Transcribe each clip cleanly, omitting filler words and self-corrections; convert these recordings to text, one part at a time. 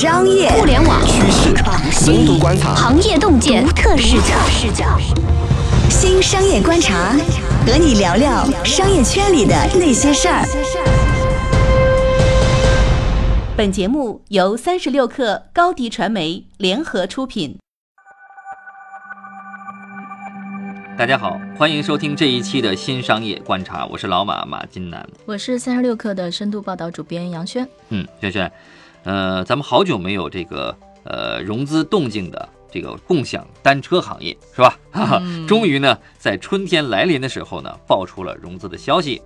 商业、互联网趋势、深度观察、行业洞见、独特视角。新商业观察，和你聊聊商业圈里的那些事儿。本节目由36氪高迪传媒联合出品。大家好，欢迎收听这一期的新商业观察，我是老马马金南，我是36氪的深度报道主编杨轩。轩，咱们好久没有这个融资动静的这个共享单车行业是吧？终于呢，在春天来临的时候呢，爆出了融资的消息。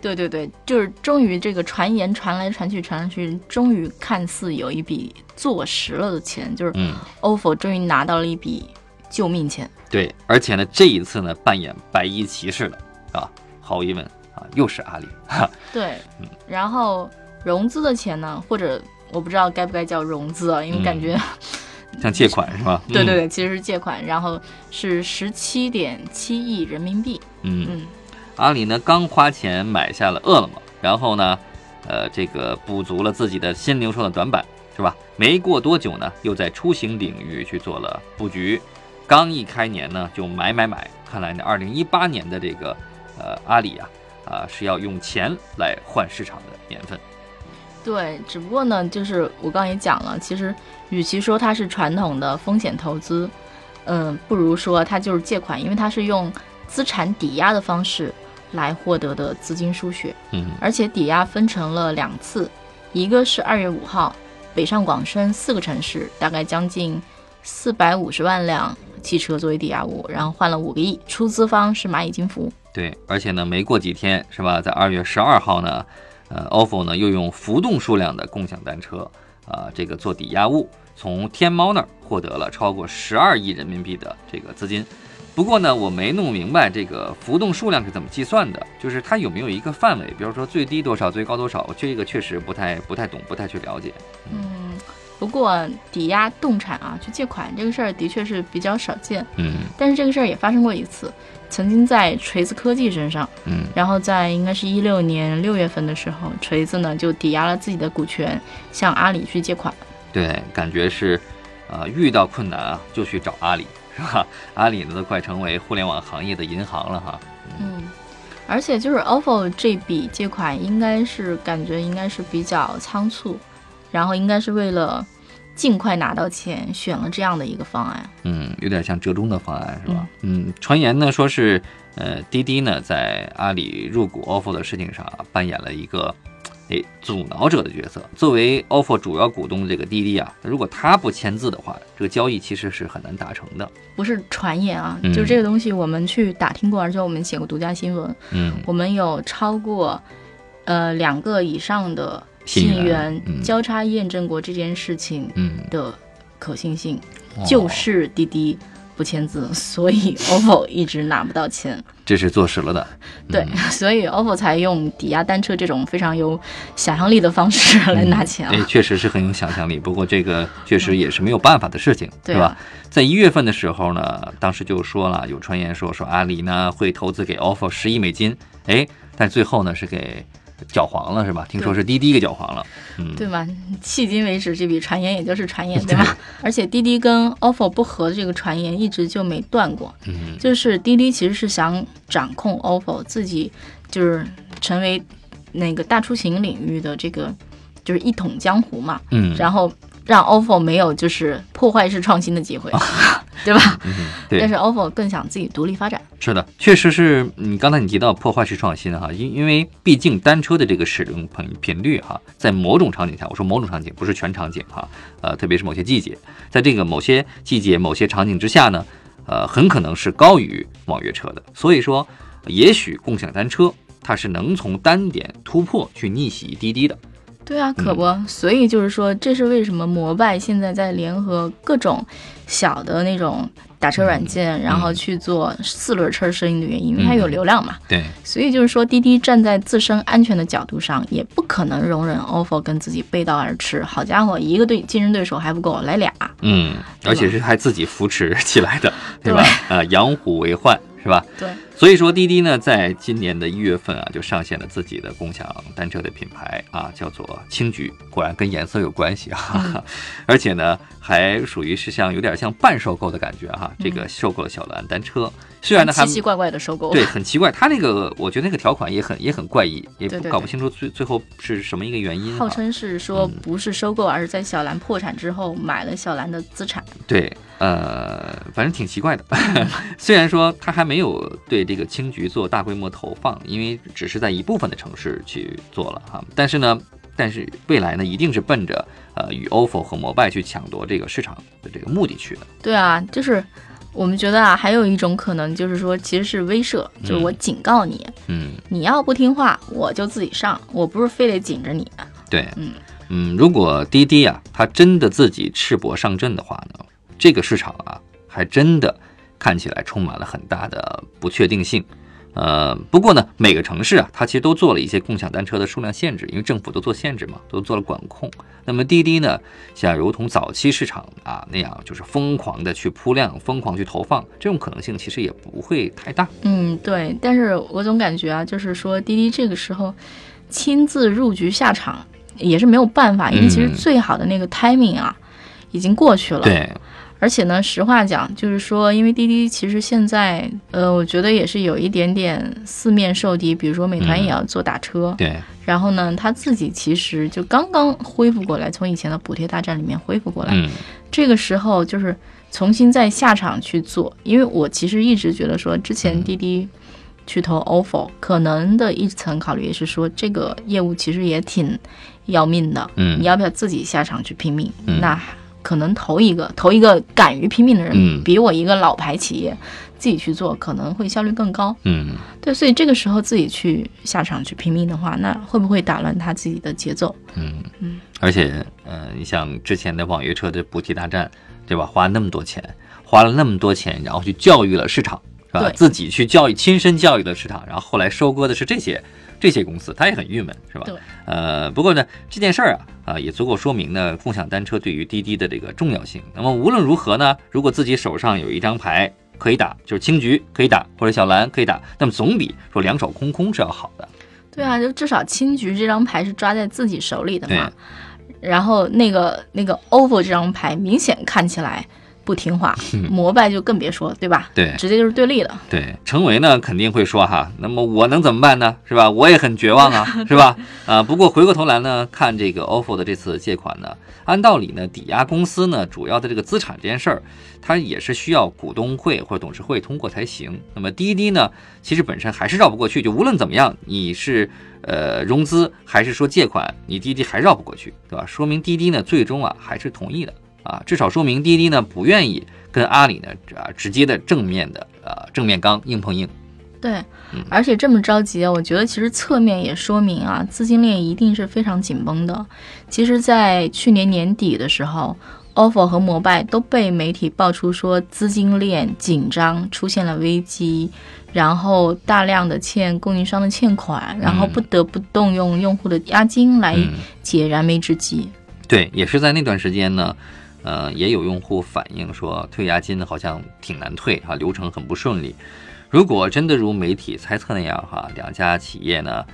对，就是终于这个传言传来传去，终于看似有一笔坐实了的钱，就是 ofo 终于拿到了一笔救命钱。对，而且呢，这一次呢，扮演白衣骑士的啊，毫无疑问啊，又是阿里。对，然后融资的钱呢，或者我不知道该不该叫融资啊，因为感觉像借款是吧？对，其实是借款，然后是17.7亿人民币。阿里呢刚花钱买下了饿了么，然后呢，这个补足了自己的新零售的短板，是吧？没过多久呢，又在出行领域去做了布局。刚一开年呢就买，看来呢2018年的这个阿里是要用钱来换市场的年份。对，只不过呢，就是我刚才也讲了，其实与其说它是传统的风险投资，不如说它就是借款，因为它是用资产抵押的方式来获得的资金输血。而且抵押分成了2次，一个是2月5号，北上广深4个城市，大概将近450万辆。汽车作为抵押物，然后换了5个亿，出资方是蚂蚁金服。对，而且呢，没过几天是吧？在2月12号呢，ofo 呢又用浮动数量的共享单车这个做抵押物，从天猫那儿获得了超过12亿人民币的这个资金。不过呢，我没弄明白这个浮动数量是怎么计算的，就是它有没有一个范围，比如说最低多少，最高多少？我这个确实不太懂，不太去了解。不过抵押动产去借款这个事儿的确是比较少见，但是这个事儿也发生过一次，曾经在锤子科技身上，然后在应该是2016年6月份的时候，锤子呢就抵押了自己的股权向阿里去借款。对，感觉是，遇到困难就去找阿里是吧？阿里呢都快成为互联网行业的银行了哈。而且就是 ofo 这笔借款应该是比较仓促。然后应该是为了尽快拿到钱，选了这样的一个方案。有点像折中的方案是吧？传言呢说是，滴滴呢在阿里入股 ofo 的事情上扮演了一个阻挠者的角色。作为 ofo 主要股东的这个滴滴如果他不签字的话，这个交易其实是很难达成的。不是传言就这个东西我们去打听过，而且我们写过独家新闻。我们有超过2个以上的信源交叉验证过这件事情的可信性，就是滴滴不签字，所以 ofo 一直拿不到钱，这是坐实了的。对，所以 ofo 才用抵押单车这种非常有想象力的方式来拿钱确实是很有想象力，不过这个确实也是没有办法的事情，对吧？在1月份的时候呢，当时就说了，有传言说阿里呢会投资给 ofo 10亿美金，但最后呢是给搅黄了是吧？听说是滴滴给搅黄了，对吧？迄今为止，这笔传言也就是传言，对吧？而且滴滴跟 ofo 不合的这个传言一直就没断过。就是滴滴其实是想掌控 ofo， 自己就是成为那个大出行领域的这个就是一统江湖嘛。然后让 ofo 没有就是破坏式创新的机会，对吧？但是 ofo 更想自己独立发展。是的，确实是你刚才提到破坏式创新因为毕竟单车的这个使用频率在某种场景下，我说某种场景不是全场景特别是某些季节，在这个某些季节某些场景之下呢，很可能是高于网约车的。所以说，也许共享单车它是能从单点突破去逆袭滴滴的。对啊，可不，所以就是说，这是为什么摩拜现在在联合各种小的那种打车软件，然后去做4轮车生意的原因，因为它有流量嘛。对，所以就是说，滴滴站在自身安全的角度上，也不可能容忍 ofo 跟自己背道而驰。好家伙，一个竞争对手还不够，来俩。而且是还自己扶持起来的，对吧？养虎为患，是吧？对。所以说滴滴呢在今年的1月份啊就上线了自己的共享单车的品牌啊，叫做青桔，果然跟颜色有关系啊，而且呢还属于是像有点像半收购的感觉啊，这个收购了小蓝单车，虽然呢还奇奇怪怪的收购，对，很奇怪，他那个我觉得那个条款也很怪异，也搞不清楚最后是什么一个原因，号称是说不是收购，而是在小蓝破产之后买了小蓝的资产，对，反正挺奇怪的虽然说他还没有对这个青桔做大规模投放，因为只是在一部分的城市去做了哈，但是未来呢一定是奔着与 ofo 和摩拜去抢夺这个市场的这个目的去的。对啊，就是我们觉得啊，还有一种可能就是说，其实是威慑，就是我警告你，你要不听话，我就自己上，我不是非得紧着你。对，如果滴滴啊，他真的自己赤膊上阵的话呢，这个市场啊，还真的看起来充满了很大的不确定性。不过呢，每个城市啊，它其实都做了一些共享单车的数量限制，因为政府都做限制嘛，都做了管控。那么滴滴呢，像如同早期市场啊那样，就是疯狂的去铺量，疯狂去投放，这种可能性其实也不会太大。对。但是我总感觉啊，就是说滴滴这个时候亲自入局下场也是没有办法，因为其实最好的那个 timing 啊，已经过去了。对。而且呢，实话讲，就是说，因为滴滴其实现在，我觉得也是有一点点四面受敌，比如说美团也要做打车，对。然后呢，他自己其实就刚刚恢复过来，从以前的补贴大战里面恢复过来，这个时候就是重新再下场去做。因为我其实一直觉得说，之前滴滴去投 ofo，可能的一层考虑也是说，这个业务其实也挺要命的，你要不要自己下场去拼命？那。可能投一个敢于拼命的人，比我一个老牌企业自己去做可能会效率更高。对，所以这个时候自己去下场去拼命的话，那会不会打乱他自己的节奏？而且，你像之前的网约车的补贴大战，对吧？花了那么多钱，然后去教育了市场，是吧？自己去教育，亲身教育了市场，然后后来收割的是这些公司，他也很郁闷，是吧？对。不过呢，这件事儿啊，也足够说明呢，共享单车对于滴滴的这个重要性。那么无论如何呢，如果自己手上有一张牌可以打，就是青桔可以打，或者小蓝可以打，那么总比说两手空空是要好的。对啊，就至少青桔这张牌是抓在自己手里的嘛。然后那个 ofo 这张牌明显看起来不听话，摩拜就更别说，对吧？对，直接就是对立了。对，程维呢肯定会说哈，那么我能怎么办呢？是吧？我也很绝望啊，是吧？不过回过头来呢，看这个 ofo 的这次借款呢，按道理呢，抵押公司呢主要的这个资产这件事儿，它也是需要股东会或者董事会通过才行。那么滴滴呢，其实本身还是绕不过去，就无论怎么样，你是融资还是说借款，你滴滴还绕不过去，对吧？说明滴滴呢最终啊还是同意的。至少说明滴滴呢不愿意跟阿里呢直接的正面刚硬碰硬。对，而且这么着急，我觉得其实侧面也说明啊，资金链一定是非常紧绷的。其实，在去年年底的时候 ，ofo 和摩拜都被媒体爆出说资金链紧张，出现了危机，然后大量的欠供应商的欠款，然后不得不动用用户的押金来解燃眉之急。对，也是在那段时间呢。也有用户反映说，退押金好像挺难退啊，流程很不顺利。如果真的如媒体猜测那样哈，两家企业呢，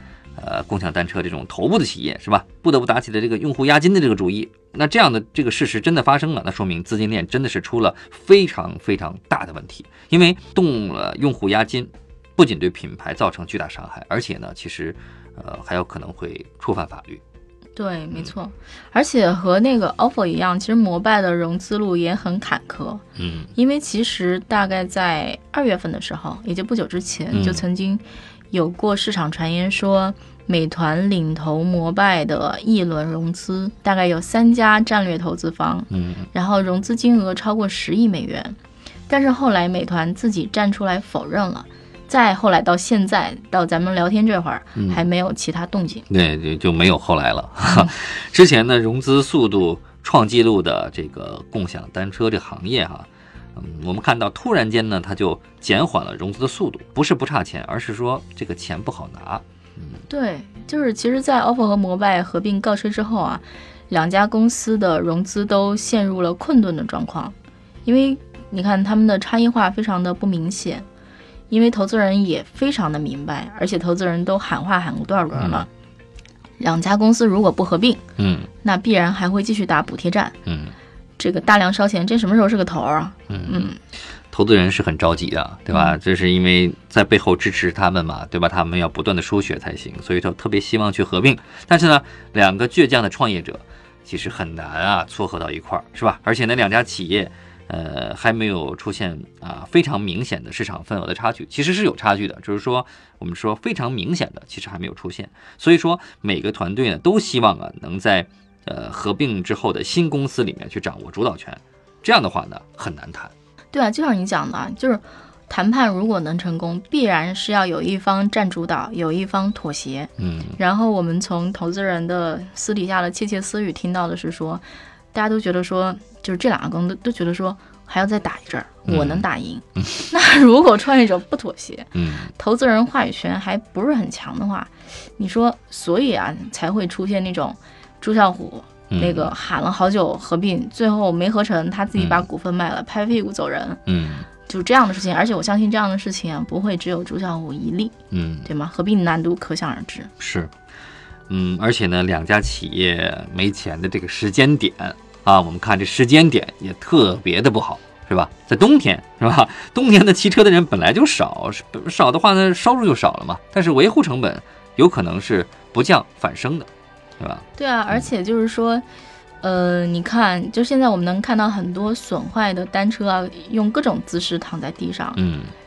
共享单车这种头部的企业是吧，不得不打起了这个用户押金的这个主意。那这样的这个事实真的发生了，那说明资金链真的是出了非常非常大的问题，因为动了用户押金，不仅对品牌造成巨大伤害，而且呢，其实还有可能会触犯法律。对，没错，而且和那个 ofo 一样，其实摩拜的融资路也很坎坷。因为其实大概在2月份的时候，也就不久之前，就曾经有过市场传言说，美团领投摩拜的一轮融资，大概有3家战略投资方，然后融资金额超过10亿美元。但是后来美团自己站出来否认了。再后来到现在到咱们聊天这会儿，还没有其他动静。对，就没有后来了。之前呢，融资速度创纪录的这个共享单车这行业哈，我们看到突然间呢，它就减缓了融资的速度，不是不差钱，而是说这个钱不好拿。对，就是其实，在 ofo 和摩拜合并告吹之后啊，两家公司的融资都陷入了困顿的状况，因为你看他们的差异化非常的不明显。因为投资人也非常的明白，而且投资人都喊话喊过多少轮了，两家公司如果不合并，那必然还会继续打补贴战，这个大量烧钱，这什么时候是个头啊？投资人是很着急的，对吧？这是因为在背后支持他们嘛，对吧？他们要不断的输血才行，所以说特别希望去合并。但是呢，两个倔强的创业者其实很难啊撮合到一块儿，是吧？而且呢，两家企业还没有出现啊非常明显的市场份额的差距，其实是有差距的，就是说我们说非常明显的，其实还没有出现。所以说每个团队呢都希望啊能在合并之后的新公司里面去掌握主导权，这样的话呢很难谈。对啊，就像你讲的，就是谈判如果能成功，必然是要有一方占主导，有一方妥协。然后我们从投资人的私底下的窃窃私语听到的是说，大家都觉得说，就是这两个公司都觉得说还要再打一阵儿，我能打赢。那如果创业者不妥协，投资人话语权还不是很强的话，你说，所以啊才会出现那种朱啸虎。那个喊了好久合并，最后没合成，他自己把股份卖了，拍屁股走人。就这样的事情，而且我相信这样的事情啊，不会只有朱啸虎一例。对吗？合并难度可想而知。是，而且呢，两家企业没钱的这个时间点啊，我们看这时间点也特别的不好，是吧？在冬天，是吧？冬天的骑车的人本来就少，少的话呢，收入就少了嘛。但是维护成本有可能是不降反升的。对吧？对啊，而且就是说，你看，就现在我们能看到很多损坏的单车啊，用各种姿势躺在地上，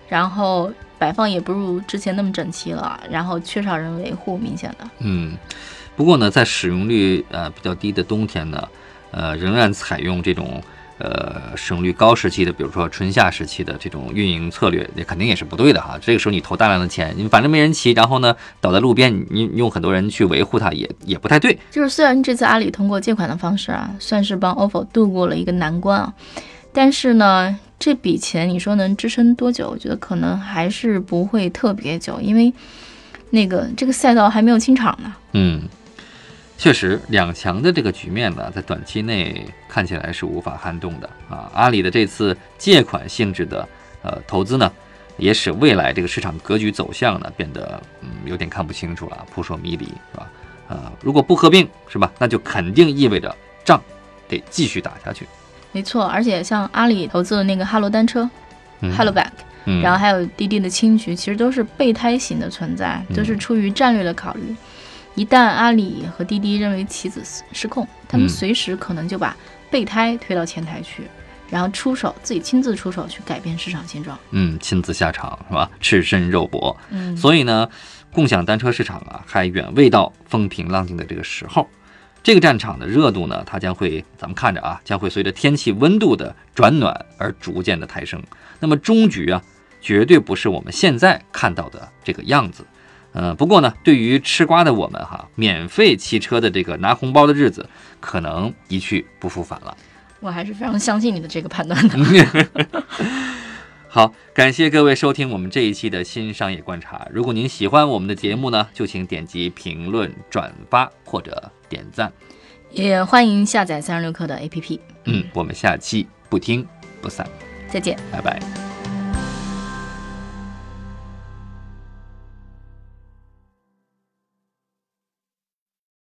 然后摆放也不如之前那么整齐了，然后缺少人维护，明显的。不过呢，在使用率比较低的冬天呢，仍然采用这种使用率高时期的，比如说春夏时期的这种运营策略，也肯定也是不对的哈。这个时候你投大量的钱，你反正没人骑，然后呢倒在路边，你用很多人去维护它也不太对。就是虽然这次阿里通过借款的方式啊，算是帮 ofo 度过了一个难关啊，但是呢这笔钱你说能支撑多久？我觉得可能还是不会特别久，因为那个这个赛道还没有清场呢。确实，两强的这个局面呢，在短期内看起来是无法撼动的啊。阿里的这次借款性质的投资呢，也使未来这个市场格局走向呢变得有点看不清楚了，扑朔迷离，是吧？如果不合并，是吧？那就肯定意味着仗得继续打下去。没错，而且像阿里投资的那个哈罗单车、Helloback，然后还有滴滴的青桔，其实都是备胎型的存在，都是出于战略的考虑。一旦阿里和滴滴认为棋子失控，他们随时可能就把备胎推到前台去，然后出手，自己亲自出手去改变市场现状。亲自下场，是吧？赤身肉搏。所以呢，共享单车市场啊，还远未到风平浪静的这个时候。这个战场的热度呢，它将会，咱们看着啊，将会随着天气温度的转暖而逐渐的抬升。那么终局啊，绝对不是我们现在看到的这个样子。不过呢，对于吃瓜的我们哈，免费骑车的这个拿红包的日子，可能一去不复返了。我还是非常相信你的这个判断的。好，感谢各位收听我们这一期的新商业观察。如果您喜欢我们的节目呢，就请点击评论、转发或者点赞，也欢迎下载36氪的APP。我们下期不听不散，再见，拜拜。